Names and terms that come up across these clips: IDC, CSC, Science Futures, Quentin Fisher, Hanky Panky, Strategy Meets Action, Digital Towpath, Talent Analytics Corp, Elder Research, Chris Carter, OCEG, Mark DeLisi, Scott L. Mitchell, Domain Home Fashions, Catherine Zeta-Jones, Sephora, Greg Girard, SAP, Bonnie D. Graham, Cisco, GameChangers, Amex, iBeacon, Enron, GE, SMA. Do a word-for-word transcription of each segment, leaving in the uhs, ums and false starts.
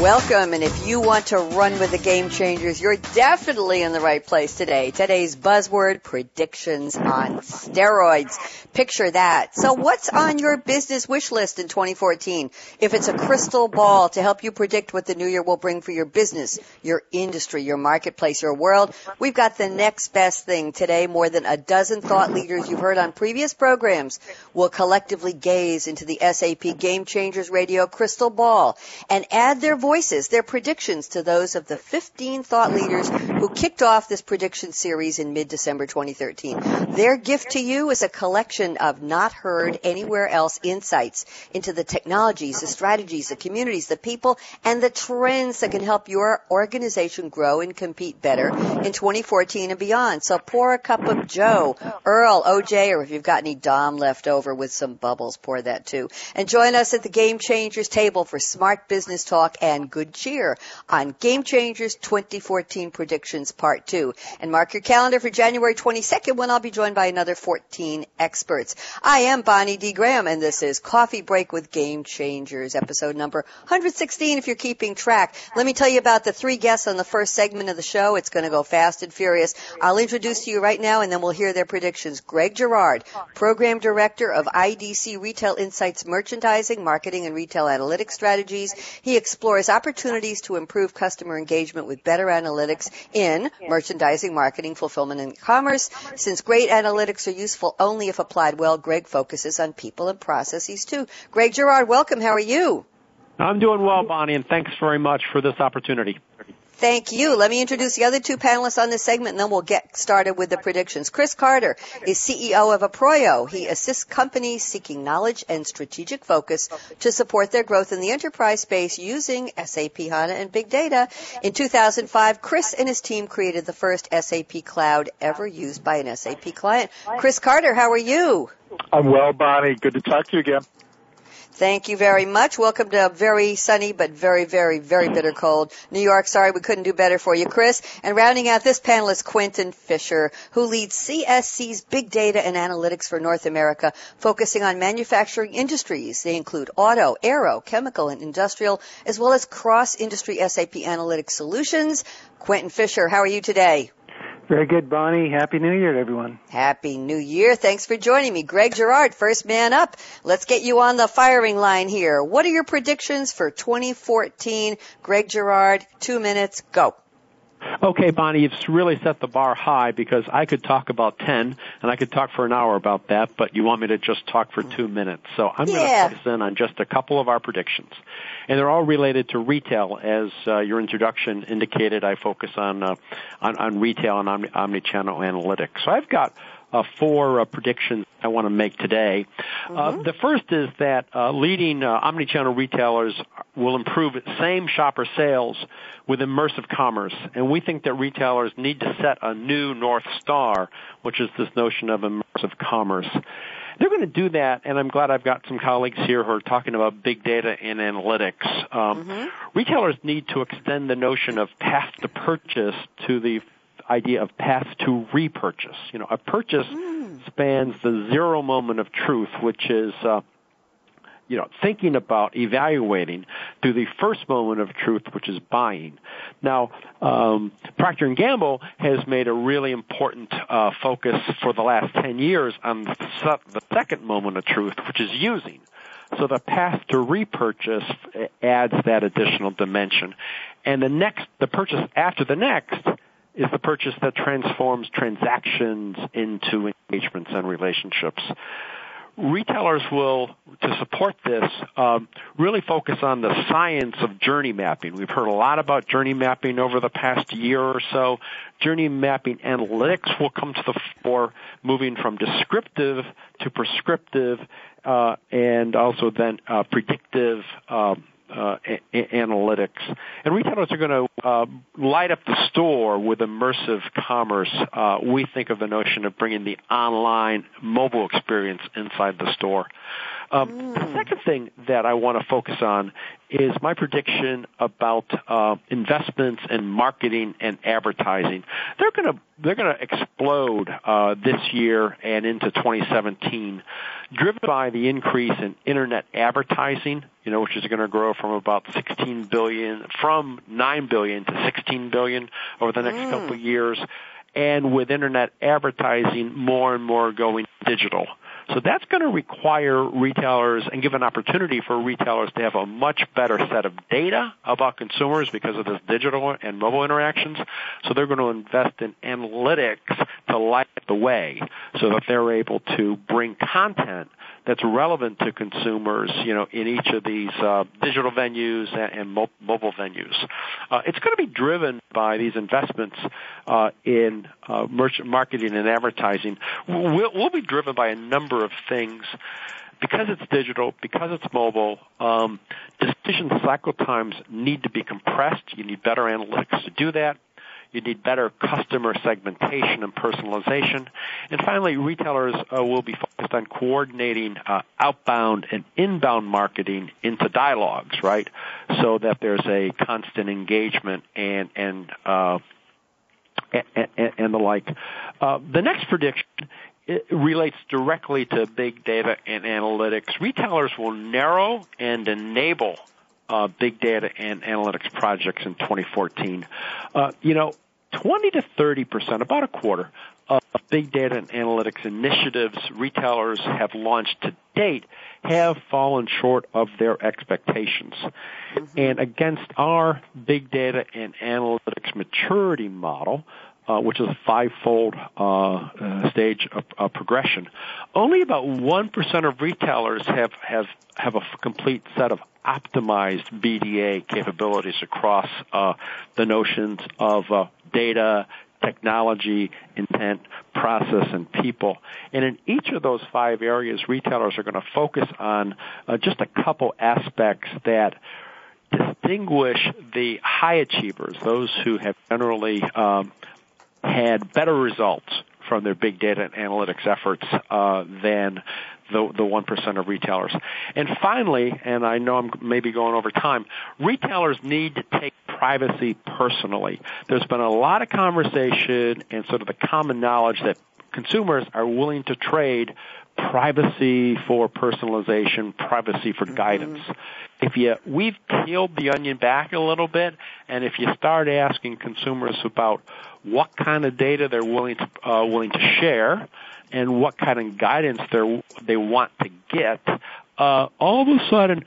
Welcome, and if you want to run with the Game Changers, you're definitely in the right place today. Today's buzzword, predictions on steroids. Picture that. So what's on your business wish list in twenty fourteen? If it's a crystal ball to help you predict what the new year will bring for your business, your industry, your marketplace, your world, we've got the next best thing today. More than a dozen thought leaders you've heard on previous programs will collectively gaze into the S A P Game Changers Radio crystal ball and add their voices, their predictions to those of the fifteen thought leaders who kicked off this prediction series in mid-December twenty thirteen. Their gift to you is a collection of not heard anywhere else insights into the technologies, the strategies, the communities, the people, and the trends that can help your organization grow and compete better in twenty fourteen and beyond. So pour a cup of Joe, Earl, O J, or if you've got any Dom left over with some bubbles, pour that too. And join us at the Game Changers table for smart business talk and And good cheer on Game Changers twenty fourteen Predictions Part two. And mark your calendar for January twenty-second, when I'll be joined by another fourteen experts. I am Bonnie D. Graham, and this is Coffee Break with Game Changers, episode number one hundred sixteen, if you're keeping track. Let me tell you about the three guests on the first segment of the show. It's going to go fast and furious. I'll introduce to you right now, and then we'll hear their predictions. Greg Girard, Program Director of I D C Retail Insights Merchandising, Marketing, and Retail Analytics Strategies. He explores opportunities to improve customer engagement with better analytics in merchandising, marketing, fulfillment, and commerce. Since great analytics are useful only if applied well, Greg focuses on people and processes too. Greg Girard, welcome. How are you? I'm doing well, Bonnie, and thanks very much for this opportunity. Thank you. Let me introduce the other two panelists on this segment, and then we'll get started with the predictions. Chris Carter is C E O of Approyo. He assists companies seeking knowledge and strategic focus to support their growth in the enterprise space using S A P HANA and big data. In two thousand five, Chris and his team created the first S A P cloud ever used by an S A P client. Chris Carter, how are you? I'm well, Bonnie. Good to talk to you again. Thank you very much. Welcome to a very sunny but very, very, very bitter cold New York. Sorry we couldn't do better for you, Chris. And rounding out this panel is Quentin Fisher, who leads C S C's Big Data and Analytics for North America, focusing on manufacturing industries. They include auto, aero, chemical, and industrial, as well as cross-industry S A P analytics solutions. Quentin Fisher, how are you today? Very good, Bonnie. Happy New Year to everyone. Happy New Year. Thanks for joining me. Greg Girard, first man up. Let's get you on the firing line here. What are your predictions for twenty fourteen? Greg Girard, two minutes, go. Okay, Bonnie, you've really set the bar high because I could talk about ten, and I could talk for an hour about that, but you want me to just talk for two minutes. So I'm yeah. going to focus in on just a couple of our predictions. And they're all related to retail. As uh, your introduction indicated, I focus on uh, on, on retail and omni- omnichannel analytics. So I've got uh, four uh, predictions I want to make today. Mm-hmm. Uh, the first is that uh, leading uh, omnichannel retailers will improve same shopper sales with immersive commerce, and we think that retailers need to set a new North Star, which is this notion of immersive commerce. They're going to do that, and I'm glad I've got some colleagues here who are talking about big data and analytics. Um, mm-hmm. Retailers need to extend the notion of path to purchase to the idea of path to repurchase. You know, a purchase mm. spans the zero moment of truth, which is uh, you know, thinking about evaluating through the first moment of truth, which is buying. Now, um, Procter and Gamble has made a really important uh, focus for the last ten years on the second moment of truth, which is using. So the path to repurchase adds that additional dimension. And the next, the purchase after the next is the purchase that transforms transactions into engagements and relationships. Retailers will, to support this, um, really focus on the science of journey mapping. We've heard a lot about journey mapping over the past year or so. Journey mapping analytics will come to the fore, moving from descriptive to prescriptive, uh, and also then uh, predictive uh, uh, a- a- analytics. And retailers are going to uh, light up the store with immersive commerce. Uh, we think of the notion of bringing the online mobile experience inside the store. Um, mm. The second thing that I want to focus on is my prediction about uh, investments in marketing and advertising. They're going to they're going to explode uh, this year and into twenty seventeen, driven by the increase in internet advertising, you know, which is going to grow from about sixteen billion from nine billion to sixteen billion over the next mm. couple of years, and with internet advertising more and more going digital. So that's going to require retailers and give an opportunity for retailers to have a much better set of data about consumers because of this digital and mobile interactions. So they're going to invest in analytics to light the way so that they're able to bring content that's relevant to consumers, you know, in each of these uh, digital venues and, and mo- mobile venues. Uh, it's going to be driven by these investments uh, in uh, merchant marketing and advertising. We'll, we'll be driven by a number of things. Because it's digital, because it's mobile, um, decision cycle times need to be compressed. You need better analytics to do that. You need better customer segmentation and personalization. And finally, retailers uh, will be focused on coordinating uh, outbound and inbound marketing into dialogues, right, so that there's a constant engagement and and uh, and, and the like. Uh, the next prediction it relates directly to big data and analytics. Retailers will narrow and enable uh, big data and analytics projects in twenty fourteen. Uh, you know, twenty to thirty percent, about a quarter, of big data and analytics initiatives retailers have launched to date have fallen short of their expectations. Mm-hmm. And against our big data and analytics maturity model, Uh, which is a five-fold uh, uh, stage of uh, progression. Only about one percent of retailers have, have, have a f- complete set of optimized B D A capabilities across uh, the notions of uh, data, technology, intent, process, and people. And in each of those five areas, retailers are going to focus on uh, just a couple aspects that distinguish the high achievers, those who have generally um, had better results from their big data and analytics efforts uh, than the the one percent of retailers. And finally, and I know I'm maybe going over time, retailers need to take privacy personally. There's been a lot of conversation and sort of the common knowledge that consumers are willing to trade privacy for personalization, privacy for mm-hmm. guidance. If you, we've peeled the onion back a little bit, and if you start asking consumers about what kind of data they're willing to, uh, willing to share and what kind of guidance they're, they want to get, uh, all of a sudden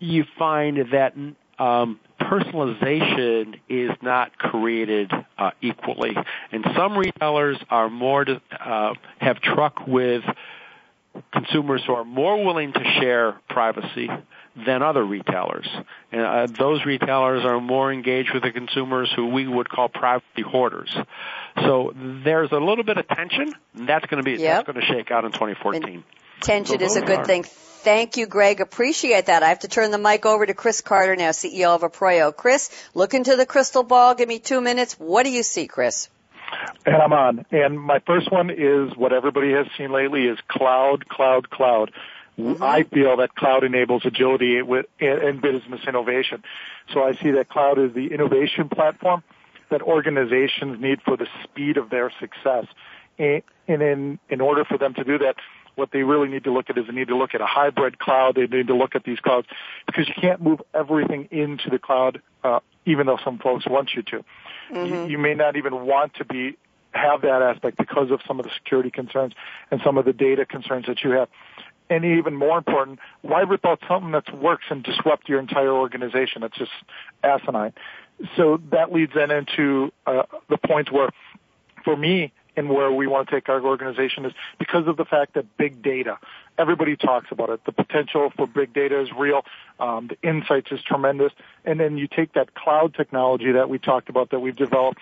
you find that um, personalization is not created uh, equally. And some retailers are more to, uh, have truck with consumers who are more willing to share privacy than other retailers. And uh, those retailers are more engaged with the consumers who we would call privacy hoarders. So there's a little bit of tension, and that's going to be yep. that's going to shake out in twenty fourteen. And tension so is a good are. thing. Thank you, Greg. Appreciate that. I have to turn the mic over to Chris Carter now, C E O of Approyo. Chris, look into the crystal ball. Give me two minutes. What do you see, Chris? And I'm on. And my first one is what everybody has seen lately is cloud, cloud, cloud. Mm-hmm. I feel that cloud enables agility with, and business innovation. So I see that cloud is the innovation platform that organizations need for the speed of their success. And in, in order for them to do that, what they really need to look at is they need to look at a hybrid cloud. They need to look at these clouds because you can't move everything into the cloud, uh, even though some folks want you to. Mm-hmm. You, you may not even want to be have that aspect because of some of the security concerns and some of the data concerns that you have. and even more important, why rip out something that works and disrupt your entire organization? It's just asinine. So that leads then into uh, the point where, for me, and where we want to take our organization is because of the fact that big data, everybody talks about it. The potential for big data is real. Um, the insights is tremendous. And then you take that cloud technology that we talked about that we've developed,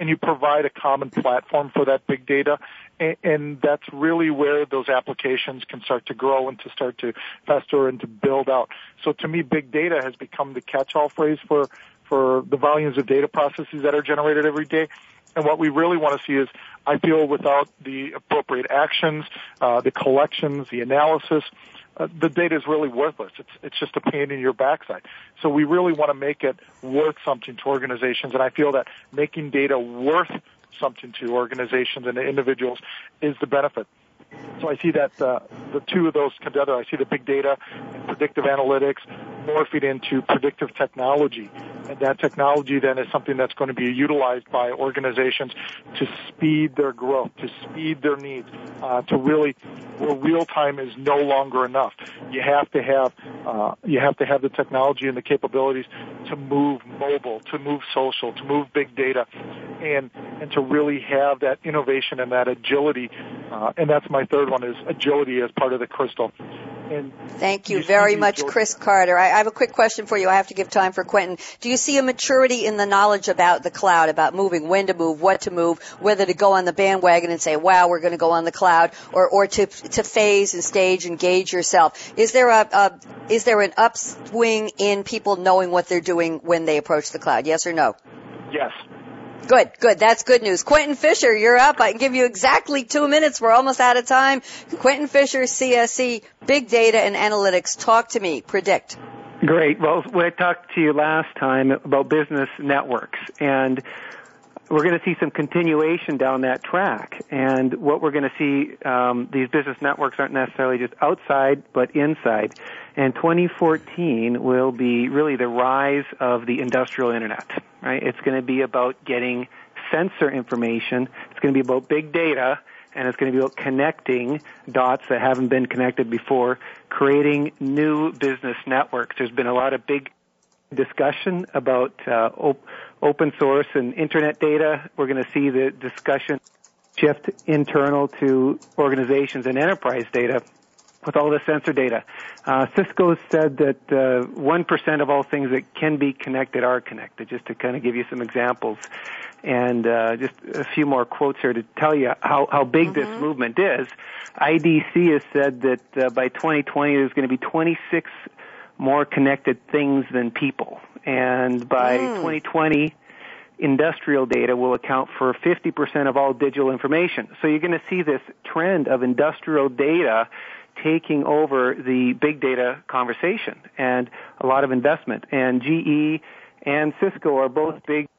and you provide a common platform for that big data. And, and that's really where those applications can start to grow and to start to fester and to build out. So to me, big data has become the catch-all phrase for, for the volumes of data processes that are generated every day. And what we really want to see is, I feel, without the appropriate actions, uh, the collections, the analysis, uh, the data is really worthless. It's it's just a pain in your backside. So we really want to make it worth something to organizations. And I feel that making data worth something to organizations and to individuals is the benefit. So I see that uh, the two of those together, I see the big data and predictive analytics morphing into predictive technology. And that technology then is something that's going to be utilized by organizations to speed their growth, to speed their needs, uh, to really, where real time is no longer enough. You have to have, uh, you have to have the technology and the capabilities to move mobile, to move social, to move big data, and, and to really have that innovation and that agility. Uh, and that's my third one is agility as part of the crystal. And thank you, you very much, agility. Chris Carter. I, I have a quick question for you. I have to give time for Quentin. Do you see a maturity in the knowledge about the cloud, about moving, when to move, what to move, whether to go on the bandwagon and say, wow, we're going to go on the cloud, or, or to, to phase and stage and gauge yourself? Is there a, a is there an upswing in people knowing what they're doing when they approach the cloud? Yes or no? Yes. Good, good. That's good news. Quentin Fisher, you're up. I can give you exactly two minutes. We're almost out of time. Quentin Fisher, C S C, Big Data and Analytics. Talk to me. Predict. Great. Well, I talked to you last time about business networks, and we're going to see some continuation down that track. And what we're going to see, um, these business networks aren't necessarily just outside, but inside. And twenty fourteen will be really the rise of the industrial internet. Right? It's going to be about getting sensor information. It's going to be about big data, and it's going to be about connecting dots that haven't been connected before, creating new business networks. There's been a lot of big discussion about uh, op- open source and internet data. We're going to see the discussion shift internal to organizations and enterprise data with all the sensor data. Uh, Cisco said that uh, one percent of all things that can be connected are connected, just to kind of give you some examples. And uh, just a few more quotes here to tell you how, how big mm-hmm. this movement is. I D C has said that uh, by twenty twenty there's going to be twenty-six more connected things than people. And by mm. twenty twenty industrial data will account for fifty percent of all digital information. So you're going to see this trend of industrial data taking over the big data conversation, and a lot of investment. And G E and Cisco are both big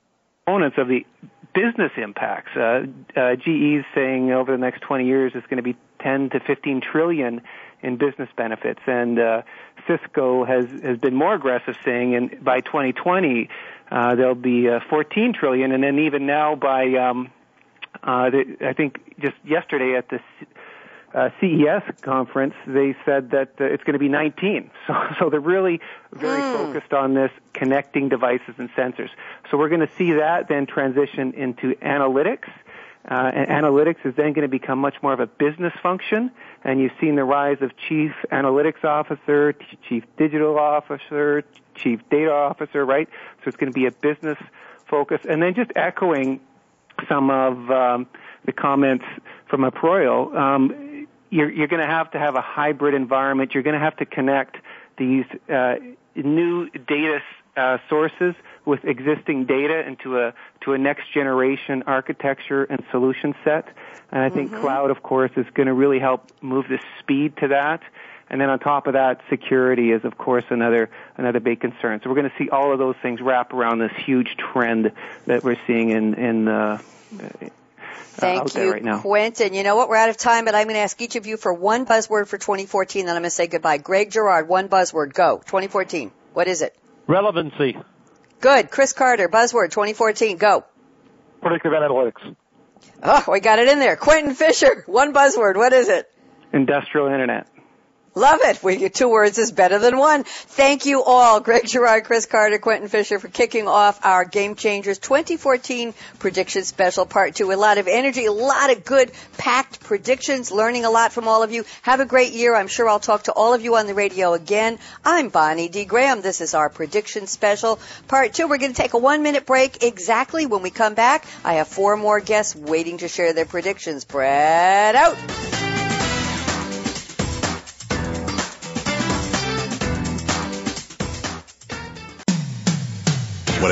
components of the business impacts. Uh, uh, G E is saying over the next twenty years it's going to be ten to fifteen trillion in business benefits. And uh, Cisco has, has been more aggressive, saying and by twenty twenty uh, there'll be uh, fourteen trillion. And then even now by, um, uh, the, I think just yesterday at the Uh, C E S conference, they said that uh, it's going to be nineteen. So, so they're really very mm. focused on this connecting devices and sensors. So we're going to see that then transition into analytics. Uh, and analytics is then going to become much more of a business function. And you've seen the rise of chief analytics officer, chief digital officer, chief data officer, right? So it's going to be a business focus. And then just echoing some of um, the comments from Approyo, um, You're, you're going to have to have a hybrid environment. You're going to have to connect these uh, new data uh, sources with existing data into a to a next generation architecture and solution set. And I think mm-hmm. cloud, of course, is going to really help move the speed to that. And then on top of that, security is, of course, another another big concern. So we're going to see all of those things wrap around this huge trend that we're seeing in in. Uh, Thank you, right, Quentin. You know what? We're out of time, but I'm going to ask each of you for one buzzword for twenty fourteen, then I'm going to say goodbye. Greg Girard, one buzzword. Go. twenty fourteen. What is it? Relevancy. Good. Chris Carter, buzzword twenty fourteen. Go. Predictive analytics. Oh, we got it in there. Quentin Fisher, one buzzword. What is it? Industrial internet. Love it. We, two words is better than one. Thank you all, Greg Girard, Chris Carter, Quentin Fisher, for kicking off our Game Changers twenty fourteen Prediction Special Part two. A lot of energy, a lot of good, packed predictions, learning a lot from all of you. Have a great year. I'm sure I'll talk to all of you on the radio again. I'm Bonnie D. Graham. This is our Prediction Special Part two. We're going to take a one-minute break exactly. When we come back, I have four more guests waiting to share their predictions. Spread out. When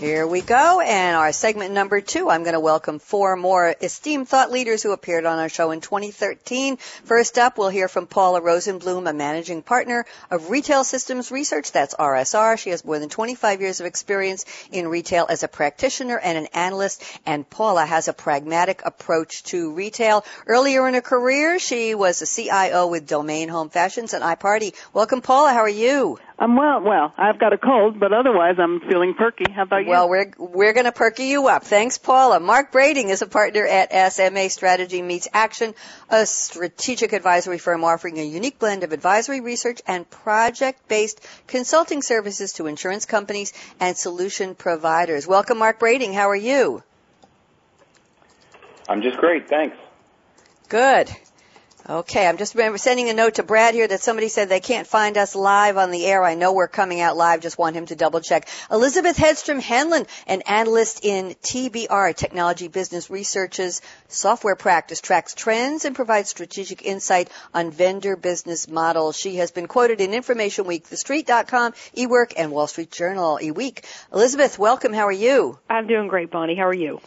Here we go, and our segment number two, I'm going to welcome four more esteemed thought leaders who appeared on our show in twenty thirteen. First up, we'll hear from Paula Rosenblum, a managing partner of Retail Systems Research, that's R S R. She has more than twenty-five years of experience in retail as a practitioner and an analyst, and Paula has a pragmatic approach to retail. Earlier in her career, she was a C I O with Domain Home Fashions and iParty. Welcome, Paula. How are you? I'm well, well, I've got a cold, but otherwise I'm feeling perky. How about you? Well, we're, we're going to perky you up. Thanks, Paula. Mark Breading is a partner at S M A Strategy Meets Action, a strategic advisory firm offering a unique blend of advisory research and project-based consulting services to insurance companies and solution providers. Welcome, Mark Breading. How are you? I'm just great. Thanks. Good. Okay, I'm just remember sending a note to Brad here that somebody said they can't find us live on the air. I know we're coming out live. Just want him to double-check. Elizabeth Hedstrom Henlin, an analyst in T B R, Technology Business Research's software practice, tracks trends and provides strategic insight on vendor business models. She has been quoted in Information Week, the street dot com, eWork, and Wall Street Journal eWeek. Elizabeth, welcome. How are you? I'm doing great, Bonnie. How are you?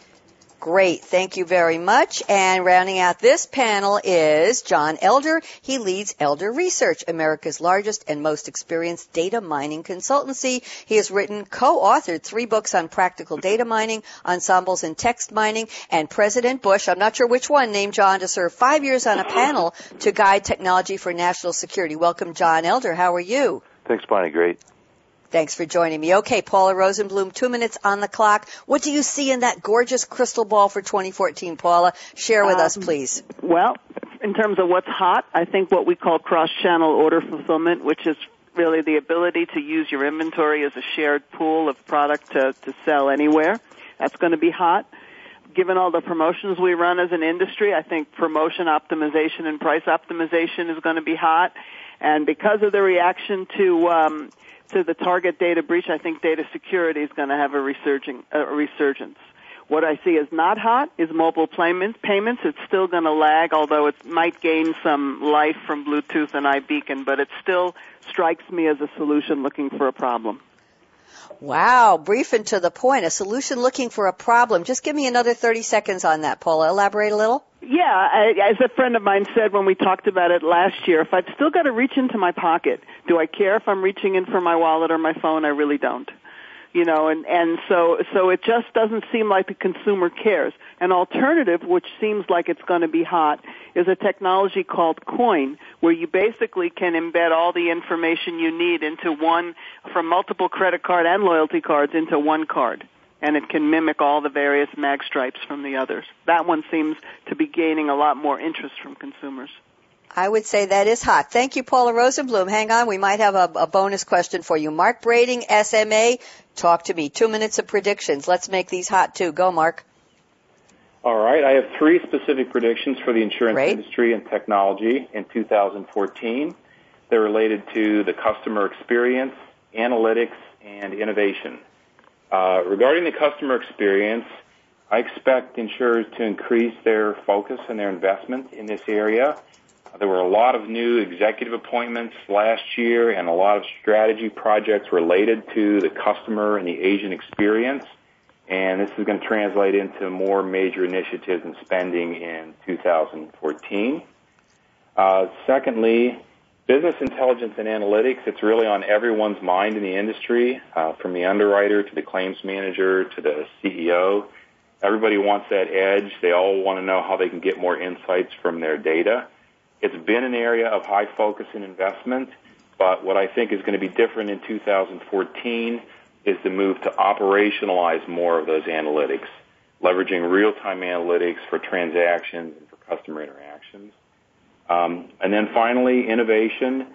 Great. Thank you very much. And rounding out this panel is John Elder. He leads Elder Research, America's largest and most experienced data mining consultancy. He has written, co-authored three books on practical data mining, ensembles and text mining, and President Bush, I'm not sure which one, named John to serve five years on a panel to guide technology for national security. Welcome, John Elder. How are you? Thanks, Bonnie. Great. Thanks for joining me. Okay, Paula Rosenblum, two minutes on the clock. What do you see in that gorgeous crystal ball for twenty fourteen, Paula? Share with um, us, please. Well, in terms of what's hot, I think what we call cross-channel order fulfillment, which is really the ability to use your inventory as a shared pool of product to, to sell anywhere. That's going to be hot. Given all the promotions we run as an industry, I think promotion optimization and price optimization is going to be hot. And because of the reaction to... Um, To the target data breach, I think data security is going to have a resurging, uh, resurgence. What I see as not hot is mobile payments. Payments, it's still going to lag, although it might gain some life from Bluetooth and iBeacon, but it still strikes me as a solution looking for a problem. Wow, brief and to the point, a solution looking for a problem. Just give me another thirty seconds on that, Paula. Elaborate a little. Yeah, I, as a friend of mine said when we talked about it last year, if I've still got to reach into my pocket, do I care if I'm reaching in for my wallet or my phone? I really don't. You know, and, and so, so it just doesn't seem like the consumer cares. An alternative, which seems like it's going to be hot, is a technology called Coin, where you basically can embed all the information you need into one, from multiple credit card and loyalty cards into one card. and it can mimic all the various mag stripes from the others. That one seems to be gaining a lot more interest from consumers. I would say that is hot. Thank you, Paula Rosenblum. Hang on. We might have a, a bonus question for you. Mark Breading, S M A, talk to me. Two minutes of predictions. Let's make these hot, too. Go, Mark. All right. I have three specific predictions for the insurance Great. industry and technology in two thousand fourteen. They're related to the customer experience, analytics, and innovation. Uh, regarding the customer experience, I expect insurers to increase their focus and their investment in this area. There were a lot of new executive appointments last year and a lot of strategy projects related to the customer and the agent experience, and this is going to translate into more major initiatives and spending in two thousand fourteen. Uh, secondly, business intelligence and analytics, it's really on everyone's mind in the industry, uh, from the underwriter to the claims manager to the C E O. Everybody wants that edge. They all want to know how they can get more insights from their data. It's been an area of high focus and investment, but what I think is going to be different in two thousand fourteen is the move to operationalize more of those analytics, leveraging real-time analytics for transactions and for customer interactions. Um, and then finally, innovation.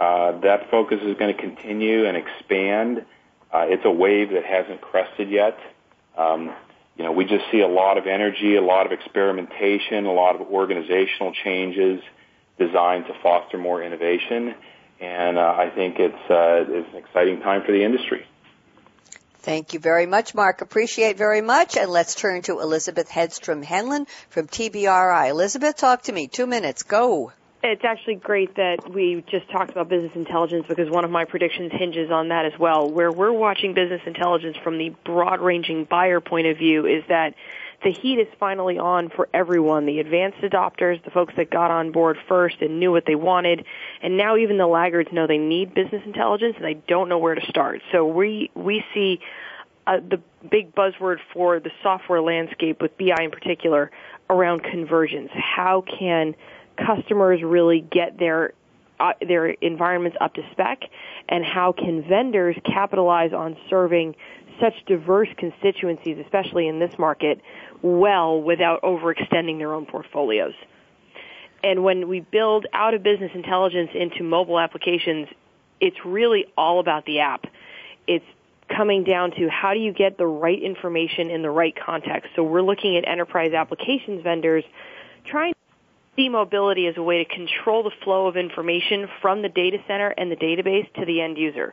Uh, that focus is going to continue and expand. Uh, it's a wave that hasn't crested yet. Um, you know, we just see a lot of energy, a lot of experimentation, a lot of organizational changes designed to foster more innovation, and uh, I think it's, uh, it's an exciting time for the industry. Thank you very much, Mark. Appreciate very much. And let's turn to Elizabeth Hedstrom Henlin from T B R I. Elizabeth, talk to me. Two minutes. Go. It's actually great that we just talked about business intelligence because one of my predictions hinges on that as well, where we're watching business intelligence from the broad-ranging buyer point of view is that the heat is finally on for everyone, the advanced adopters, the folks that got on board first and knew what they wanted, and now even the laggards know they need business intelligence and they don't know where to start. So we we see uh, the big buzzword for the software landscape, with B I in particular, around convergence. How can customers really get their uh, their environments up to spec, and how can vendors capitalize on serving such diverse constituencies, especially in this market, well without overextending their own portfolios. And when we build out of business intelligence into mobile applications, it's really all about the app. It's coming down to how do you get the right information in the right context. So we're looking at enterprise applications vendors trying to see mobility as a way to control the flow of information from the data center and the database to the end user.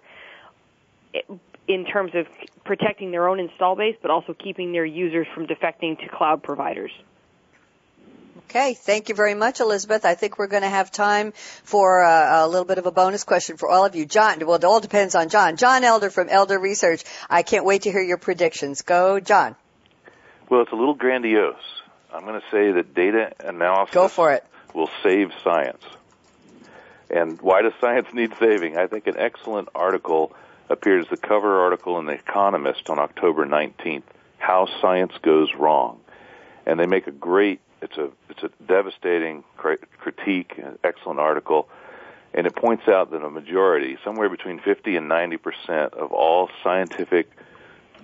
It, in terms of protecting their own install base, but also keeping their users from defecting to cloud providers. Okay, thank you very much, Elizabeth. I think we're going to have time for a, a little bit of a bonus question for all of you. John, well, it all depends on John. John Elder from Elder Research. I can't wait to hear your predictions. Go, John. Well, it's a little grandiose. I'm going to say that data analysis Go for it. will save science. And why does science need saving? I think an excellent article appears the cover article in The Economist on October nineteenth, How Science Goes Wrong. And they make a great, it's a it's a devastating critique, an excellent article, and it points out that a majority, somewhere between fifty and ninety percent of all scientific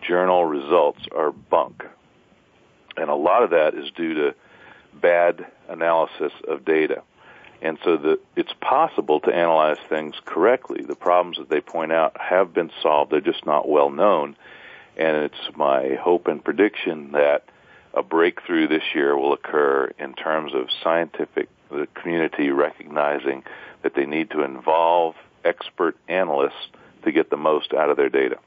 journal results are bunk. And a lot of that is due to bad analysis of data. And so the, it's possible to analyze things correctly. The problems that they point out have been solved. They're just not well known. And it's my hope and prediction that a breakthrough this year will occur in terms of scientific, the community recognizing that they need to involve expert analysts to get the most out of their data.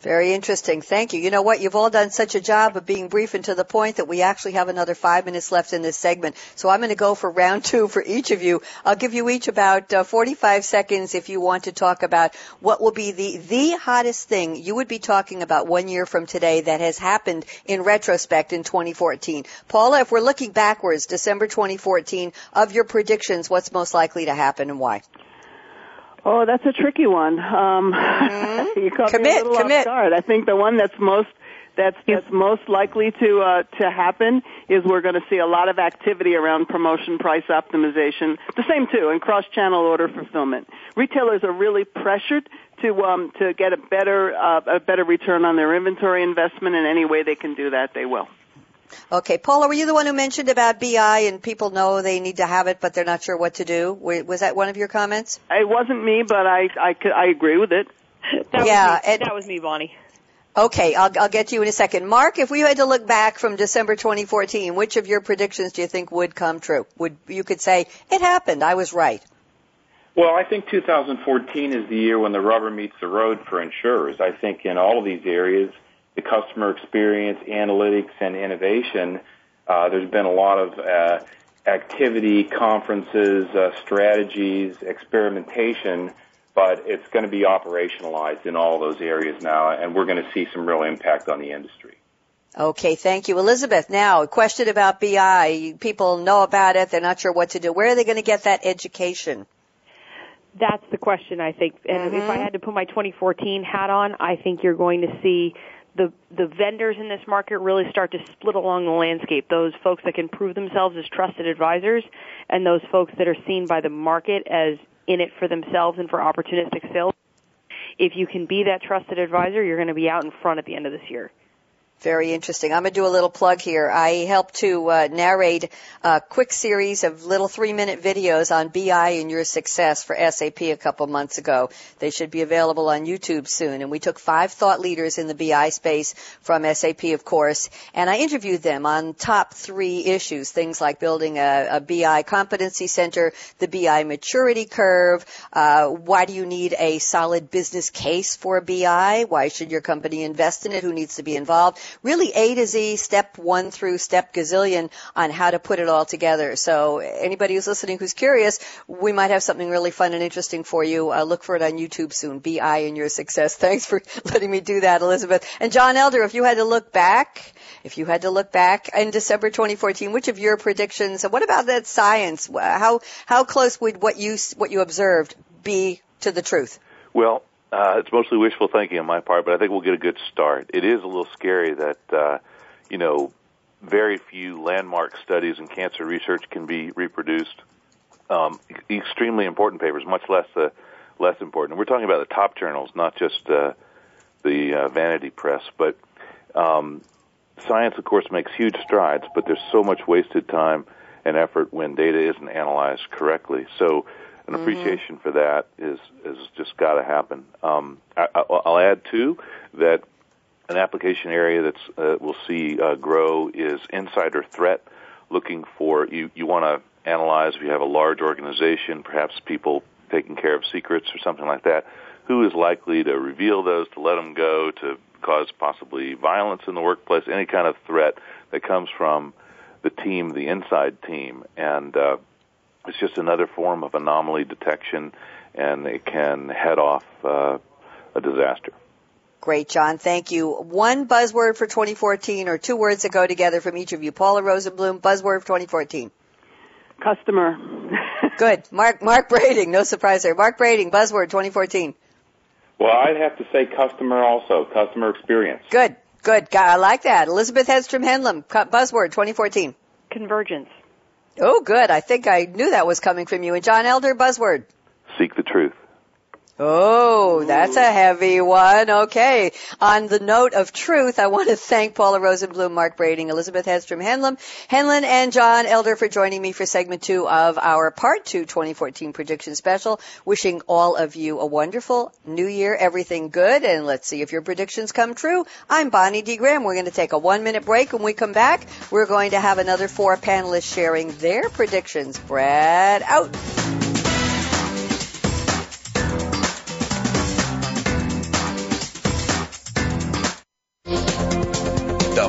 Very interesting. Thank you. You know what? You've all done such a job of being brief and to the point that we actually have another five minutes left in this segment. So I'm going to go for round two for each of you. I'll give you each about uh, forty-five seconds if you want to talk about what will be the, the hottest thing you would be talking about one year from today that has happened in retrospect in twenty fourteen. Paula, if we're looking backwards, December twenty fourteen, of your predictions, what's most likely to happen and why? Oh, that's a tricky one. Um, mm-hmm. you caught commit, me a little commit. off guard. I think the one that's most that's that's most likely to uh, to happen is we're going to see a lot of activity around promotion price optimization, the same too, and cross-channel order fulfillment. Retailers are really pressured to um, to get a better uh, a better return on their inventory investment, and any way they can do that, they will. Okay, Paula, were you the one who mentioned about B I and people know they need to have it, but they're not sure what to do? Was that one of your comments? It wasn't me, but I I, I agree with it. That yeah, was me. It, that was me, Bonnie. Okay, I'll, I'll get to you in a second. Mark, if we had to look back from December twenty fourteen, which of your predictions do you think would come true? Would you could say, it happened, I was right. Well, I think two thousand fourteen is the year when the rubber meets the road for insurers. I think in all of these areas, the customer experience, analytics, and innovation, uh, there's been a lot of uh, activity, conferences, uh, strategies, experimentation, but it's going to be operationalized in all those areas now, and we're going to see some real impact on the industry. Okay, thank you, Elizabeth. Now, a question about B I. People know about it. They're not sure what to do. Where are they going to get that education? That's the question, I think. And mm-hmm. if I had to put my twenty fourteen hat on, I think you're going to see the the vendors in this market really start to split along the landscape, those folks that can prove themselves as trusted advisors and those folks that are seen by the market as in it for themselves and for opportunistic sales. If you can be that trusted advisor, you're going to be out in front at the end of this year. Very interesting. I'm going to do a little plug here. I helped to uh, narrate a quick series of little three-minute videos on B I and your success for S A P a couple months ago. They should be available on YouTube soon. And we took five thought leaders in the B I space from S A P, of course, and I interviewed them on top three issues, things like building a, a B I competency center, the B I maturity curve, uh, why do you need a solid business case for B I, why should your company invest in it, who needs to be involved. Really A to Z, step one through step gazillion on how to put it all together. So anybody who's listening who's curious, we might have something really fun and interesting for you. Uh, look for it on YouTube soon, B I and your success. Thanks for letting me do that, Elizabeth. And John Elder, if you had to look back, if you had to look back in December twenty fourteen, which of your predictions, and what about that science? How how close would what you what you observed be to the truth? Well, Uh, it's mostly wishful thinking on my part, but I think we'll get a good start. It is a little scary that, uh, you know, very few landmark studies in cancer research can be reproduced. Um, extremely important papers, much less uh, less important. And we're talking about the top journals, not just uh, the uh, vanity press. But um, science, of course, makes huge strides, but there's so much wasted time and effort when data isn't analyzed correctly. So an appreciation mm-hmm. for that is, is just got to happen. Um, I, I'll add, too, that an application area that's uh, we'll see uh, grow is insider threat, looking for you, you want to analyze if you have a large organization, perhaps people taking care of secrets or something like that, who is likely to reveal those, to let them go, to cause possibly violence in the workplace, any kind of threat that comes from the team, the inside team. And uh it's just another form of anomaly detection, and it can head off uh, a disaster. Great, John. Thank you. One buzzword for twenty fourteen, or two words that go together from each of you. Paula Rosenblum, buzzword of twenty fourteen. Customer. Good. Mark Mark Breading, no surprise there. Mark Breading, buzzword twenty fourteen. Well, I'd have to say customer also, customer experience. Good, good. I like that. Elizabeth Hedstrom Henlin, buzzword twenty fourteen. Convergence. Oh, good. I think I knew that was coming from you. And John Elder, buzzword? Seek the truth. Oh, that's a heavy one. Okay. On the note of truth, I want to thank Paula Rosenblum, Mark Breading, Elizabeth Hedstrom Henlin, Henlin, and John Elder for joining me for segment two of our part two twenty fourteen prediction special. Wishing all of you a wonderful new year, everything good, and let's see if your predictions come true. I'm Bonnie D. Graham. We're going to take a one-minute break. When we come back, we're going to have another four panelists sharing their predictions. Brad out.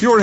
You're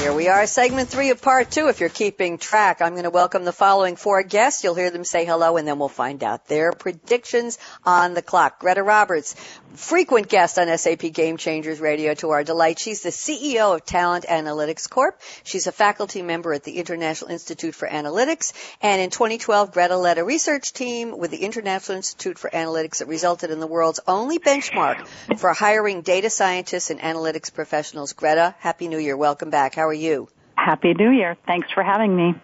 Here we are, segment three of part two. If you're keeping track, I'm going to welcome the following four guests. You'll hear them say hello, and then we'll find out their predictions on the clock. Greta Roberts, frequent guest on S A P Game Changers Radio, to our delight. She's the C E O of Talent Analytics Corp. She's a faculty member at the International Institute for Analytics. And in twenty twelve, Greta led a research team with the International Institute for Analytics that resulted in the world's only benchmark for hiring data scientists and analytics professionals. Greta, Happy New Year. Welcome back. How How are you? Happy New Year. Thanks for having me.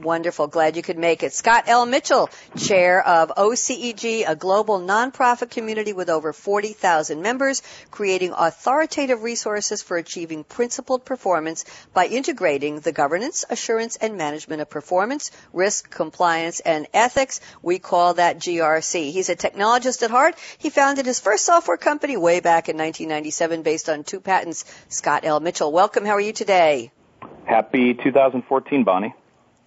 Wonderful. Glad you could make it. Scott L. Mitchell, chair of O C E G, a global nonprofit community with over forty thousand members, creating authoritative resources for achieving principled performance by integrating the governance, assurance, and management of performance, risk, compliance, and ethics. We call that G R C. He's a technologist at heart. He founded his first software company way back in nineteen ninety-seven based on two patents. Scott L. Mitchell, welcome. How are you today? Happy two thousand fourteen, Bonnie.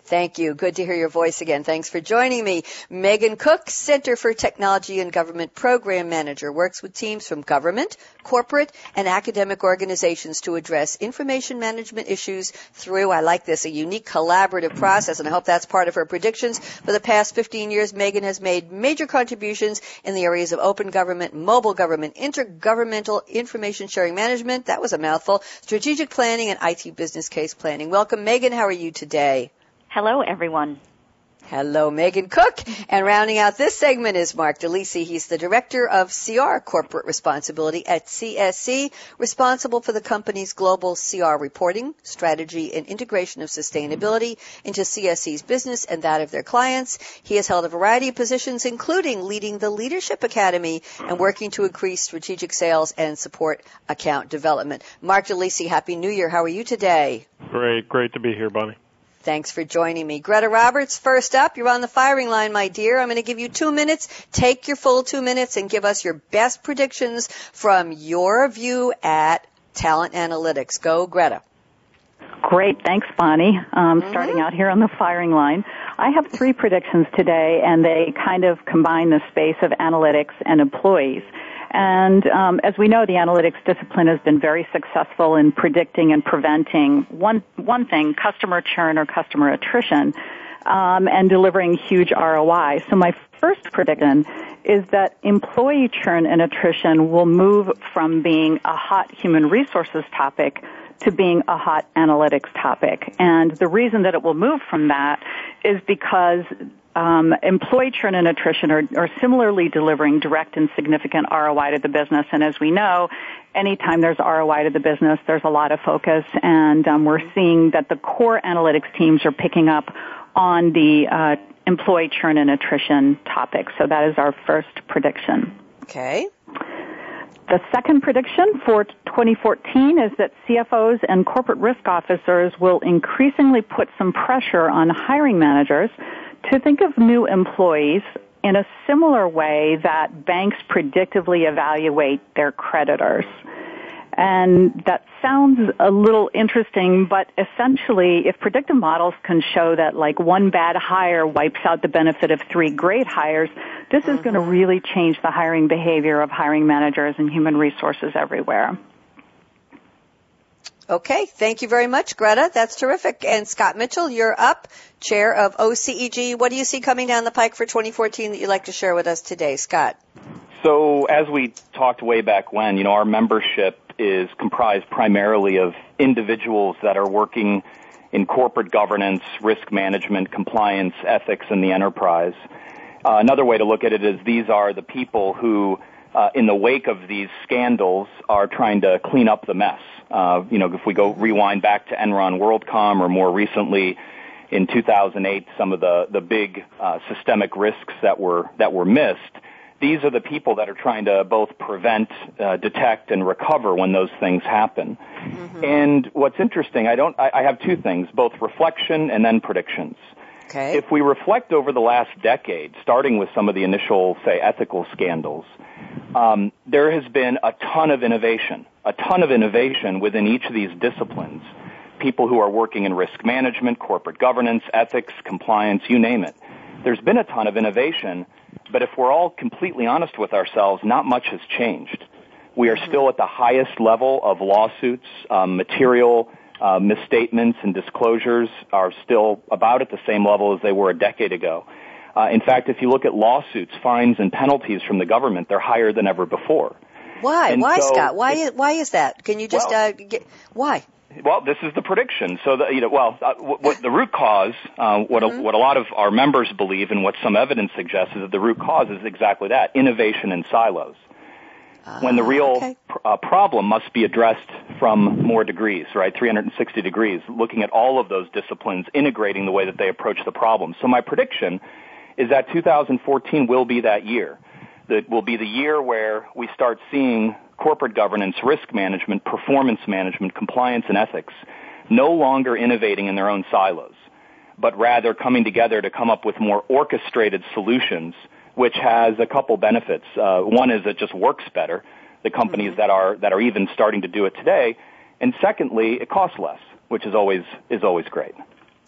Thank you. Good to hear your voice again. Thanks for joining me. Meghan Cook, Center for Technology and Government Program Manager, works with teams from government, corporate, and academic organizations to address information management issues through, I like this, a unique collaborative process, and I hope that's part of her predictions. For the past fifteen years, Meghan has made major contributions in the areas of open government, mobile government, intergovernmental information sharing management, that was a mouthful, strategic planning, and I T business case planning. Welcome, Meghan. How are you today? Hello, everyone. Hello, Meghan Cook. And rounding out this segment is Mark DeLisi. He's the Director of C R Corporate Responsibility at C S C, responsible for the company's global C R reporting, strategy, and integration of sustainability into C S C's business and that of their clients. He has held a variety of positions, including leading the Leadership Academy and working to increase strategic sales and support account development. Mark DeLisi, Happy New Year. How are you today? Great. Great to be here, Bonnie. Thanks for joining me. Greta Roberts, first up, you're on the firing line, my dear. I'm going to give you two minutes. Take your full two minutes and give us your best predictions from your view at Talent Analytics. Go, Greta. Great. Thanks, Bonnie. Um, mm-hmm. Starting out here on the firing line, I have three predictions today, and they kind of combine the space of analytics and employees. And um, as we know, the analytics discipline has been very successful in predicting and preventing one one thing, customer churn or customer attrition, um, and delivering huge R O I. So my first prediction is that employee churn and attrition will move from being a hot human resources topic to being a hot analytics topic. And the reason that it will move from that is because Um, employee churn and attrition are, are similarly delivering direct and significant R O I to the business. And as we know, anytime there's R O I to the business, there's a lot of focus. And um, we're seeing that the core analytics teams are picking up on the uh, employee churn and attrition topic. So that is our first prediction. Okay. The second prediction for twenty fourteen is that C F Os and corporate risk officers will increasingly put some pressure on hiring managers to think of new employees in a similar way that banks predictively evaluate their creditors. And that sounds a little interesting, but essentially, if predictive models can show that like one bad hire wipes out the benefit of three great hires, this is going to really change the hiring behavior of hiring managers and human resources everywhere. Okay, thank you very much, Greta. That's terrific. And Scott Mitchell, you're up, chair of O C E G. What do you see coming down the pike for twenty fourteen that you'd like to share with us today, Scott? So as we talked way back when, you know, our membership is comprised primarily of individuals that are working in corporate governance, risk management, compliance, ethics, and the enterprise. Uh, another way to look at it is these are the people who, uh, in the wake of these scandals, are trying to clean up the mess. Uh, you know, if we go rewind back to Enron WorldCom, or more recently in two thousand eight, some of the, the big uh, systemic risks that were that were missed, these are the people that are trying to both prevent, uh, detect, and recover when those things happen. Mm-hmm. And what's interesting, I don't, I, I have two things, both reflection and then predictions. Okay. If we reflect over the last decade, starting with some of the initial, say, ethical scandals, um, there has been a ton of innovation, a ton of innovation within each of these disciplines. People who are working in risk management, corporate governance, ethics, compliance, you name it. There's been a ton of innovation, but if we're all completely honest with ourselves, not much has changed. We are still at the highest level of lawsuits. Um, material uh, misstatements and disclosures are still about at the same level as they were a decade ago. Uh, in fact, if you look at lawsuits, fines, and penalties from the government, they're higher than ever before. Why? And why, so, Scott? Why is, why is that? Can you just well, uh, get why? Well, this is the prediction. So, the, you know, well, uh, what, what the root cause, uh, what, mm-hmm. a, what a lot of our members believe, and what some evidence suggests, is that the root cause is exactly that: innovation in silos. Uh, when the real okay. pr- uh, problem must be addressed from more degrees, right? three hundred sixty degrees, looking at all of those disciplines, integrating the way that they approach the problem. So, my prediction is that two thousand fourteen will be that year. That will be the year where we start seeing corporate governance, risk management, performance management, compliance, and ethics no longer innovating in their own silos, but rather coming together to come up with more orchestrated solutions, which has a couple benefits. Uh, one is it just works better, the companies that are that are even starting to do it today, and secondly, it costs less, which is always is always great.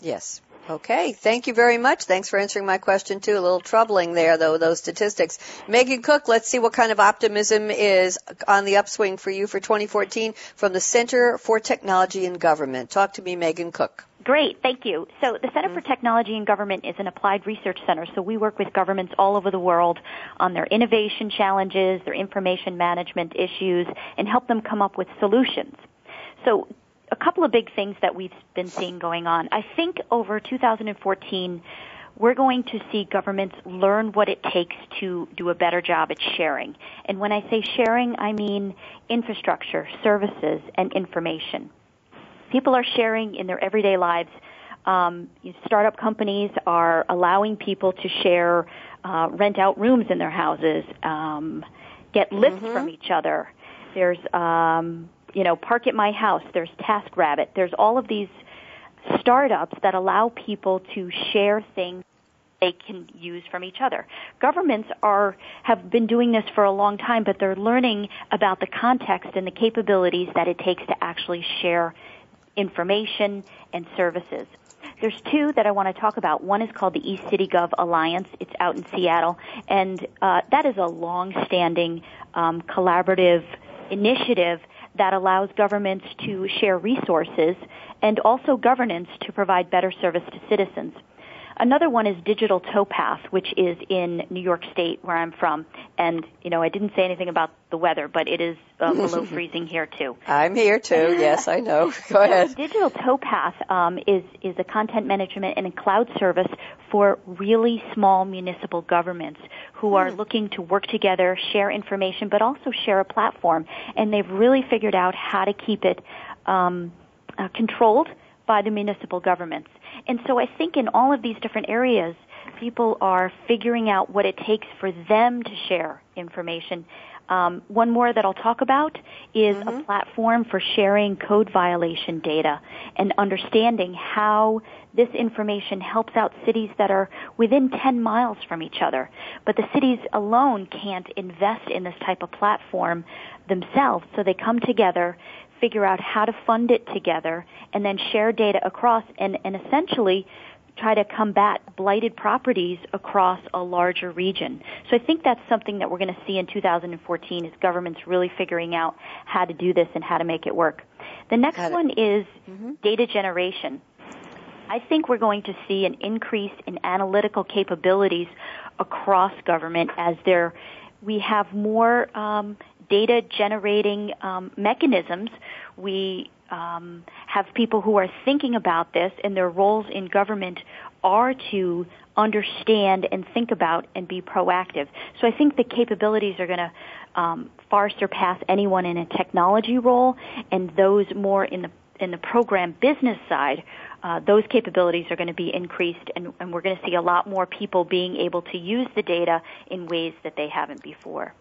Yes. Okay, thank you very much. Thanks for answering my question, too. A little troubling there, though, those statistics. Meghan Cook, let's see what kind of optimism is on the upswing for you for twenty fourteen from the Center for Technology and Government. Talk to me, Meghan Cook. Great, thank you. So the Center for Technology and Government is an applied research center, so we work with governments all over the world on their innovation challenges, their information management issues, and help them come up with solutions. So a couple of big things that we've been seeing going on. I think over two thousand fourteen, we're going to see governments learn what it takes to do a better job at sharing. And when I say sharing, I mean infrastructure, services, and information. People are sharing in their everyday lives. Um, startup companies are allowing people to share, uh, rent out rooms in their houses, um, get lifts mm-hmm. from each other. There's um, You know, Park at My House, there's TaskRabbit, there's all of these startups that allow people to share things they can use from each other. Governments are have been doing this for a long time, but they're learning about the context and the capabilities that it takes to actually share information and services. There's two that I want to talk about. One is called the eCityGov Alliance. It's out in Seattle, and uh, that is a long-standing um, collaborative initiative that allows governments to share resources and also governance to provide better service to citizens. Another one is Digital Towpath, which is in New York State, where I'm from. And, you know, I didn't say anything about the weather, but it is uh, below freezing here, too. I'm here, too. Yes, I know. Go ahead. So Digital Towpath um, is, is a content management and a cloud service for really small municipal governments who are mm. looking to work together, share information, but also share a platform. And they've really figured out how to keep it um, uh, controlled by the municipal governments. And so I think in all of these different areas, people are figuring out what it takes for them to share information. Um, one more that I'll talk about is mm-hmm. a platform for sharing code violation data and understanding how this information helps out cities that are within ten miles from each other. But the cities alone can't invest in this type of platform themselves, so they come together, figure out how to fund it together, and then share data across and, and essentially try to combat blighted properties across a larger region. So I think that's something that we're going to see in two thousand fourteen is governments really figuring out how to do this and how to make it work. The next Got one it. is mm-hmm. data generation. I think we're going to see an increase in analytical capabilities across government as there we have more um, data generating um, mechanisms. We um, have people who are thinking about this, and their roles in government are to understand and think about and be proactive. So I think the capabilities are going to um, far surpass anyone in a technology role, and those more in the in the program business side, uh, those capabilities are going to be increased, and, and we're going to see a lot more people being able to use the data in ways that they haven't before.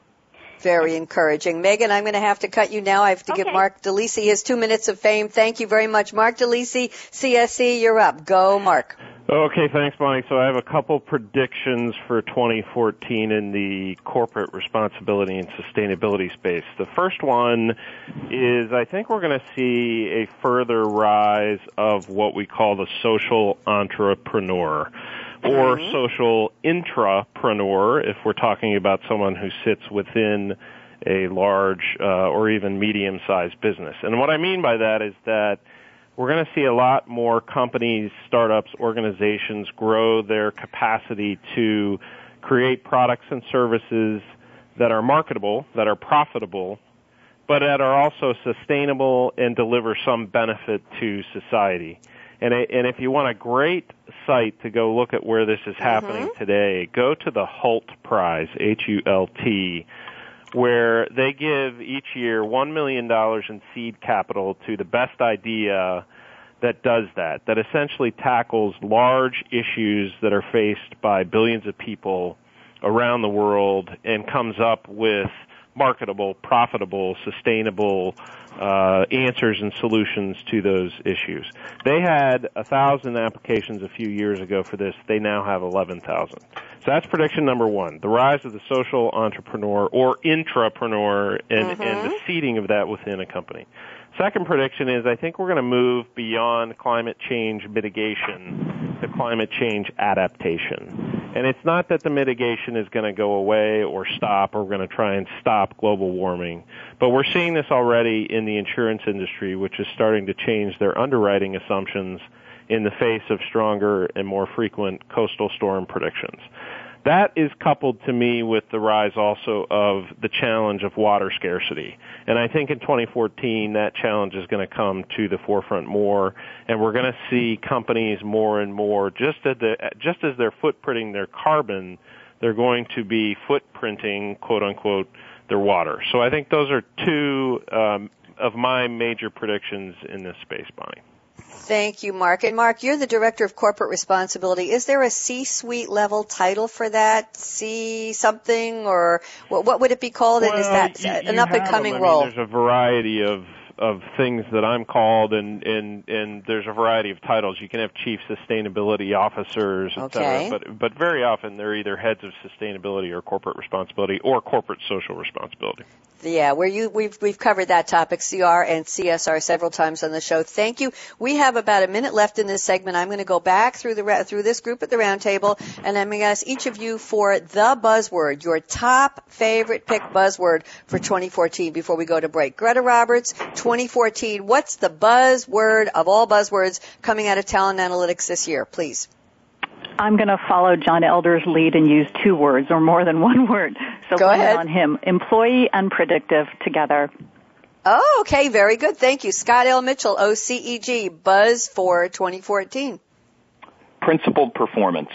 Very encouraging. Megan, I'm going to have to cut you now. I have to okay. give Mark DeLisi his two minutes of fame. Thank you very much. Mark DeLisi, C S C, you're up. Go, Mark. Okay, thanks, Bonnie. So I have a couple predictions for twenty fourteen in the corporate responsibility and sustainability space. The first one is I think we're going to see a further rise of what we call the social entrepreneur. Or mm-hmm. social intrapreneur, if we're talking about someone who sits within a large uh, or even medium-sized business. And what I mean by that is that we're going to see a lot more companies, startups, organizations grow their capacity to create products and services that are marketable, that are profitable, but that are also sustainable and deliver some benefit to society. And, and if you want a great site to go look at where this is happening mm-hmm. today, go to the HULT Prize, H U L T, where they give each year one million dollars in seed capital to the best idea that does that, that essentially tackles large issues that are faced by billions of people around the world and comes up with marketable, profitable, sustainable uh answers and solutions to those issues. They had a thousand applications a few years ago for this. They now have eleven thousand. So that's prediction number one, the rise of the social entrepreneur or intrapreneur and, mm-hmm. and the seeding of that within a company. Second prediction is I think we're going to move beyond climate change mitigation to climate change adaptation. And it's not that the mitigation is going to go away or stop or we're going to try and stop global warming, but we're seeing this already in the insurance industry, which is starting to change their underwriting assumptions in the face of stronger and more frequent coastal storm predictions. That is coupled to me with the rise also of the challenge of water scarcity. And I think in twenty fourteen that challenge is going to come to the forefront more, and we're going to see companies more and more, just as they're footprinting their carbon, they're going to be footprinting, quote unquote, their water. So I think those are two um, of my major predictions in this space, Bonnie. Thank you, Mark. And, Mark, you're the Director of Corporate Responsibility. Is there a C-suite level title for that, C something, or what, what would it be called? Well, and is that you, an you up-and-coming role? I mean, there's a variety of, of things that I'm called, and, and, and there's a variety of titles. You can have Chief Sustainability Officers, et okay. cetera, but, but very often they're either Heads of Sustainability or Corporate Responsibility or Corporate Social Responsibility. Yeah, where you we've we've covered that topic, C R and C S R, several times on the show. Thank you. We have about a minute left in this segment. I'm going to go back through the through this group at the roundtable, and I'm going to ask each of you for the buzzword, your top favorite pick buzzword for twenty fourteen. Before we go to break, Greta Roberts, twenty fourteen. What's the buzzword of all buzzwords coming out of talent analytics this year? Please. I'm going to follow John Elder's lead and use two words or more than one word. So go ahead on him. Employee and predictive together. Oh, okay. Very good. Thank you. Scott L. Mitchell, O C E G, buzz for twenty fourteen. Principled performance.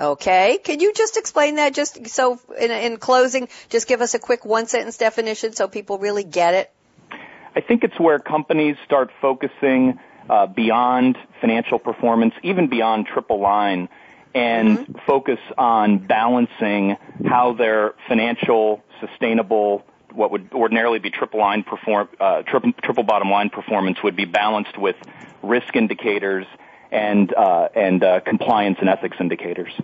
Okay. Can you just explain that just so in, in closing, just give us a quick one sentence definition so people really get it? I think it's where companies start focusing Uh, beyond financial performance, even beyond triple line, and mm-hmm. focus on balancing how their financial, sustainable, what would ordinarily be triple line perform, uh, triple, triple bottom line performance would be balanced with risk indicators and uh, and uh, compliance and ethics indicators.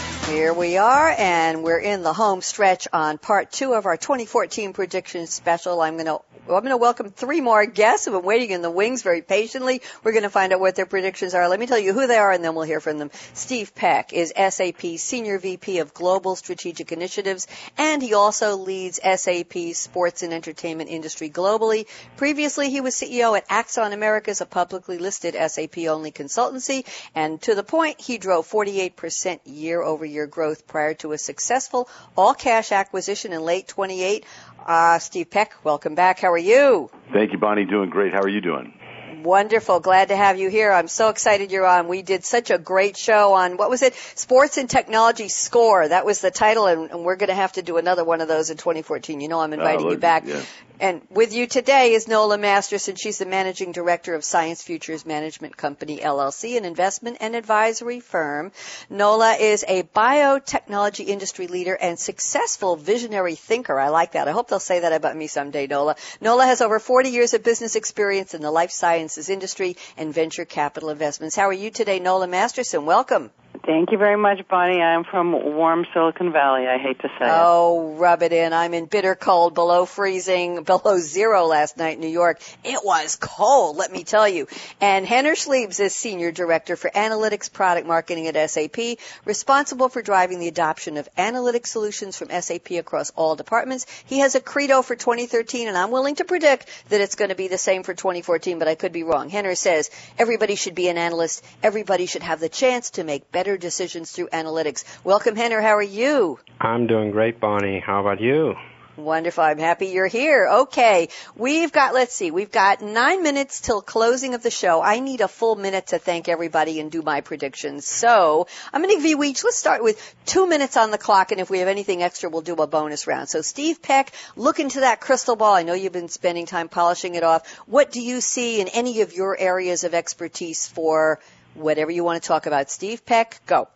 Here we are, and we're in the home stretch on part two of our twenty fourteen prediction special. I'm going to I'm going to welcome three more guests who have been waiting in the wings very patiently. We're going to find out what their predictions are. Let me tell you who they are, and then we'll hear from them. Steve Peck is S A P Senior V P of Global Strategic Initiatives, and he also leads S A P's sports and entertainment industry globally. Previously, he was C E O at Axon Americas, a publicly listed S A P-only consultancy, and to the point, he drove forty-eight percent year-over-year growth prior to a successful all-cash acquisition in late twenty-eight. Uh, Steve Peck, welcome back. How are you? Thank you, Bonnie. Doing great. How are you doing? Wonderful. Glad to have you here. I'm so excited you're on. We did such a great show on, what was it? Sports and Technology Score. That was the title, and, and we're going to have to do another one of those in twenty fourteen. You know I'm inviting uh, look, you back. Yeah. And with you today is Nola Masterson. She's the managing director of Science Futures Management Company, L L C, an investment and advisory firm. Nola is a biotechnology industry leader and successful visionary thinker. I like that. I hope they'll say that about me someday, Nola. Nola has over forty years of business experience in the life sciences industry and venture capital investments. How are you today, Nola Masterson? Welcome. Thank you very much, Bonnie. I'm from warm Silicon Valley, I hate to say. Oh, rub it in. I'm in bitter cold, below freezing, below zero last night in New York. It was cold, let me tell you. And Henner Schliebs is Senior Director for Analytics Product Marketing at S A P, responsible for driving the adoption of analytic solutions from S A P across all departments. He has a credo for twenty thirteen, and I'm willing to predict that it's going to be the same for twenty fourteen, but I could be wrong. Henner says, everybody should be an analyst. Everybody should have the chance to make better decisions through analytics. Welcome, Henner. How are you? I'm doing great, Bonnie. How about you? Wonderful. I'm happy you're here. Okay. We've got, let's see, we've got nine minutes till closing of the show. I need a full minute to thank everybody and do my predictions. So I'm going to give you each, let's start with two minutes on the clock, and if we have anything extra, we'll do a bonus round. So Steve Peck, look into that crystal ball. I know you've been spending time polishing it off. What do you see in any of your areas of expertise for whatever you want to talk about? Steve Peck, go.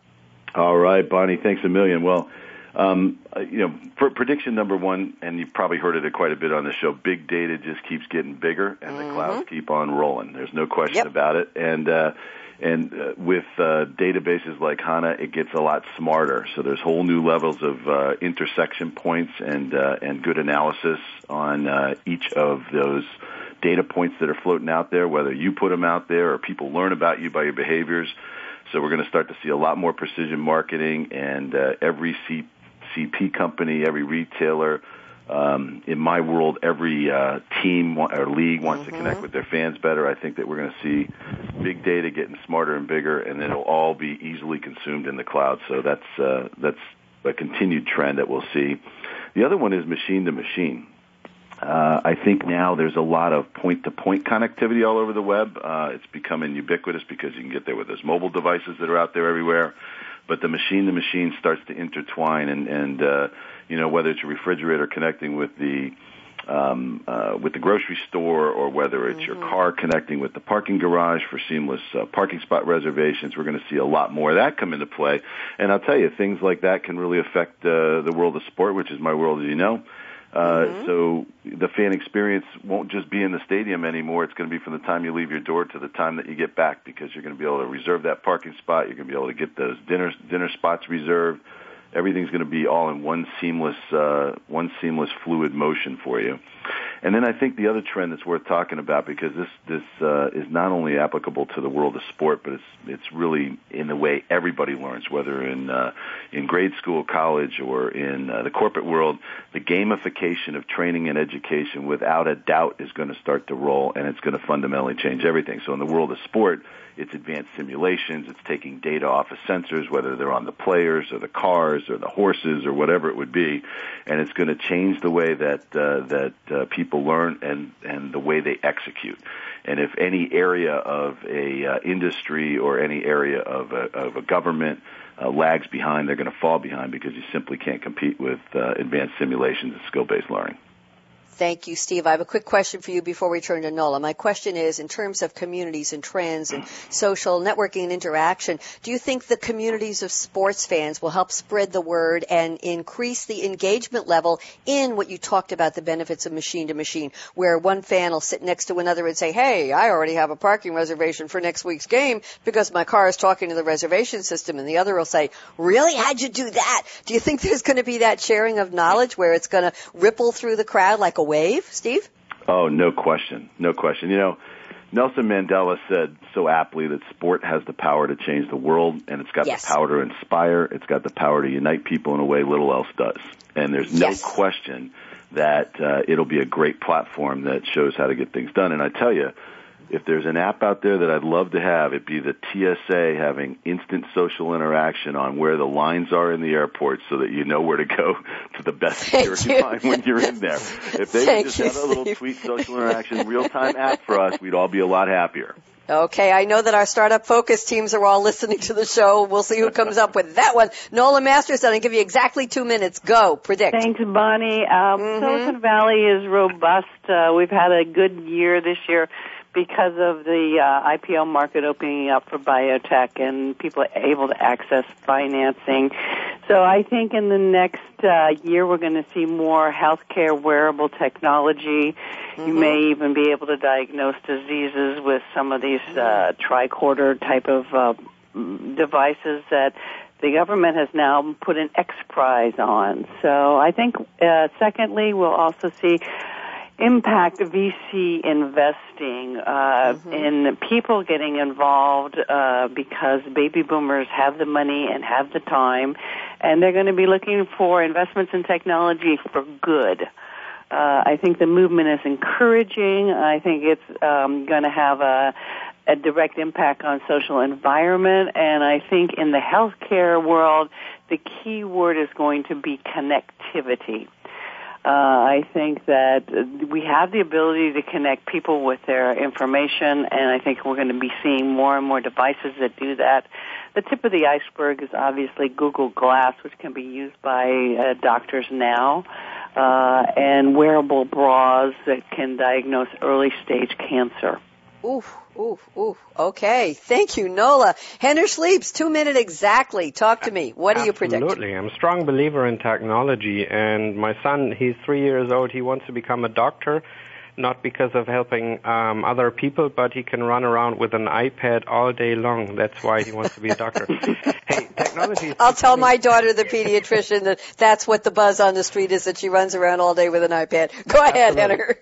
All right, Bonnie, thanks a million. Well, Um, you know, for prediction number one, and you've probably heard it quite a bit on the show, big data just keeps getting bigger, and mm-hmm. the clouds keep on rolling. There's no question yep. about it. And uh, and uh, with uh, databases like HANA, it gets a lot smarter. So there's whole new levels of uh, intersection points and uh, and good analysis on uh, each of those data points that are floating out there, whether you put them out there or people learn about you by your behaviors. So we're going to start to see a lot more precision marketing, and uh, every C- CP company, every retailer, um, in my world, every uh, team or league wants mm-hmm. to connect with their fans better. I think that we're going to see big data getting smarter and bigger, and it'll all be easily consumed in the cloud. So that's uh, that's a continued trend that we'll see. The other one is machine to machine. Uh, I think now there's a lot of point-to-point connectivity all over the web. Uh, it's becoming ubiquitous because you can get there with those mobile devices that are out there everywhere. But the machine-to-machine starts to intertwine, and, and uh, you know, whether it's a refrigerator connecting with the um, uh, with the grocery store, or whether it's mm-hmm. your car connecting with the parking garage for seamless uh, parking spot reservations, we're going to see a lot more of that come into play. And I'll tell you, things like that can really affect uh, the world of sport, which is my world, as you know. Uh, mm-hmm. So the fan experience won't just be in the stadium anymore. It's going to be from the time you leave your door to the time that you get back, because you're going to be able to reserve that parking spot. You're going to be able to get those dinner dinner spots reserved. Everything's going to be all in one seamless, uh, one seamless fluid motion for you. And then I think the other trend that's worth talking about, because this this uh, is not only applicable to the world of sport, but it's it's really in the way everybody learns, whether in uh, in grade school, college, or in uh, the corporate world. The gamification of training and education, without a doubt, is going to start to roll, and it's going to fundamentally change everything. So in the world of sport, it's advanced simulations. It's taking data off of sensors, whether they're on the players or the cars or the horses or whatever it would be, and it's going to change the way that uh, that uh, people learn and and the way they execute. And if any area of a uh, industry or any area of a, of a government uh, lags behind, they're going to fall behind, because you simply can't compete with uh, advanced simulations and skill-based learning. Thank you, Steve. I have a quick question for you before we turn to Nola. My question is, in terms of communities and trends and social networking and interaction, do you think the communities of sports fans will help spread the word and increase the engagement level in what you talked about, the benefits of machine-to-machine, where one fan will sit next to another and say, hey, I already have a parking reservation for next week's game because my car is talking to the reservation system, and the other will say, really? How'd you do that? Do you think there's going to be that sharing of knowledge where it's going to ripple through the crowd like a wave, Steve? Oh, no question. No question. You know, Nelson Mandela said so aptly that sport has the power to change the world, and it's got yes. the power to inspire. It's got the power to unite people in a way little else does. And there's no yes. question that uh, it'll be a great platform that shows how to get things done. And I tell you, if there's an app out there that I'd love to have, it'd be the T S A having instant social interaction on where the lines are in the airport, so that you know where to go to the best security line when you're in there. If they Thank would just you, have a little Steve. Tweet social interaction real-time app for us, we'd all be a lot happier. Okay, I know that our startup focus teams are all listening to the show. We'll see who comes up with that one. Nola Masterson, I'll give you exactly two minutes. Go, predict. Thanks, Bonnie. Um, mm-hmm. Silicon Valley is robust. Uh, we've had a good year this year, because of the uh, I P O market opening up for biotech and people are able to access financing. So I think in the next uh, year we're going to see more healthcare wearable technology. Mm-hmm. You may even be able to diagnose diseases with some of these uh, tricorder type of uh, devices that the government has now put an X prize on. So I think, uh, secondly, we'll also see impact V C investing, uh, mm-hmm. in people getting involved, uh, because baby boomers have the money and have the time, and they're going to be looking for investments in technology for good. Uh, I think the movement is encouraging. I think it's, um, going to have a, a direct impact on social environment, and I think in the healthcare world, the key word is going to be connectivity. Uh, I think that we have the ability to connect people with their information, and I think we're going to be seeing more and more devices that do that. The tip of the iceberg is obviously Google Glass, which can be used by uh, doctors now, uh, and wearable bras that can diagnose early-stage cancer. Oof, oof, oof. Okay. Thank you, Nola. Henner Schliebs, two minutes exactly. Talk to me. What do Absolutely. you predict? Absolutely. I'm a strong believer in technology, and my son, he's three years old. He wants to become a doctor, not because of helping um, other people, but he can run around with an iPad all day long. That's why he wants to be a doctor. Hey, technology. I'll tell my daughter, the pediatrician, that that's what the buzz on the street is, that she runs around all day with an iPad. Go ahead, Henner.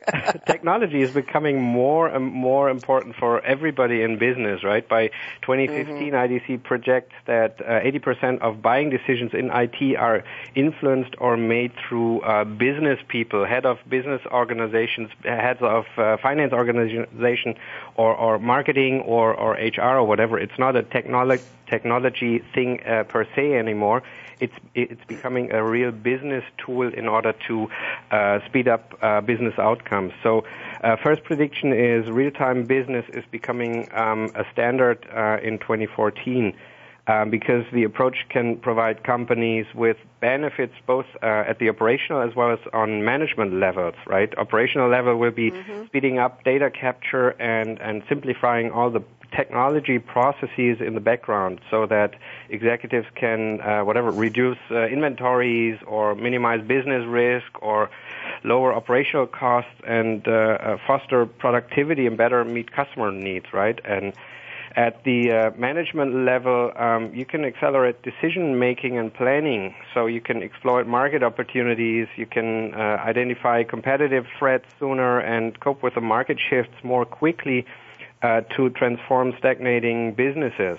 Technology is becoming more and more important for everybody in business, right? By twenty fifteen, mm-hmm. I D C projects that uh, eighty percent of buying decisions in I T are influenced or made through uh, business people, head of business organizations, heads of uh, finance organization or, or marketing or, or H R or whatever. It's not a technolo- technology thing uh, per se anymore. It's it's becoming a real business tool in order to uh, speed up uh, business outcomes. So uh, first prediction is real-time business is becoming um, a standard uh, in twenty fourteen. Um, because the approach can provide companies with benefits both uh, at the operational as well as on management levels, right? Operational level will be mm-hmm. speeding up data capture and, and simplifying all the technology processes in the background so that executives can, uh, whatever, reduce uh, inventories or minimize business risk or lower operational costs and uh, uh, foster productivity and better meet customer needs, right? And at the uh, management level, um, you can accelerate decision-making and planning. So you can exploit market opportunities. You can uh, identify competitive threats sooner and cope with the market shifts more quickly uh, to transform stagnating businesses.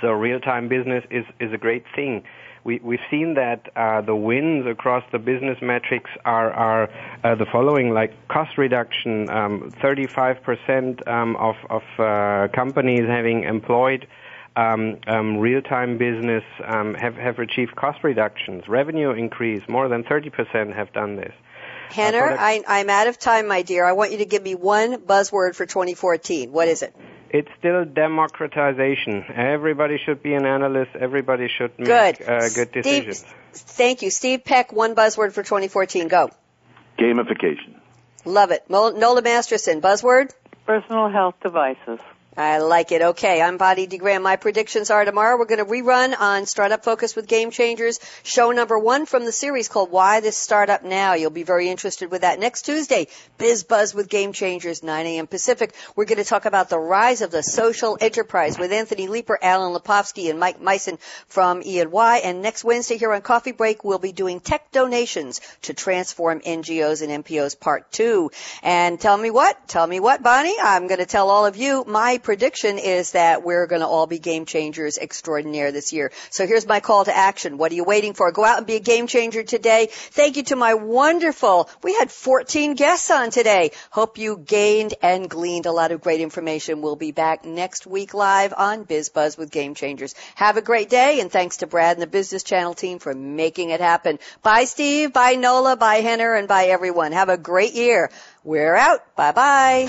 So real-time business is, is a great thing. We, we've seen that uh, the wins across the business metrics are, are uh, the following, like cost reduction, um, thirty-five percent um, of, of uh, companies having employed um, um, real-time business um, have, have achieved cost reductions. Revenue increase, more than thirty percent have done this. Henner, uh, I, I'm out of time, my dear. I want you to give me one buzzword for twenty fourteen. What is it? It's still democratization. Everybody should be an analyst. Everybody should make good, uh, good decisions. Steve, thank you. Steve Peck, one buzzword for twenty fourteen. Go. Gamification. Love it. Nola Masterson, buzzword? Personal health devices. I like it. Okay, I'm Bonnie D. Graham. My predictions are tomorrow we're going to rerun on Startup Focus with Game Changers, show number one from the series called Why This Startup Now. You'll be very interested with that. Next Tuesday, Biz Buzz with Game Changers, nine a.m. Pacific. We're going to talk about the rise of the social enterprise with Anthony Leeper, Alan Lepofsky, and Mike Meissen from E and Y. And next Wednesday here on Coffee Break, we'll be doing Tech Donations to Transform N G Os and M P Os Part two. And tell me what? Tell me what, Bonnie? I'm going to tell all of you my prediction is that we're going to all be game changers extraordinaire this year. So here's my call to action. What are you waiting for? Go out and be a game changer today. Thank you to my wonderful, we had fourteen guests on today. Hope you gained and gleaned a lot of great information. We'll be back next week live on BizBuzz with Game Changers. Have a great day, and thanks to Brad and the Business Channel team for making it happen. Bye, Steve. Bye, Nola. Bye, Henner. And bye, everyone. Have a great year. We're out. Bye-bye.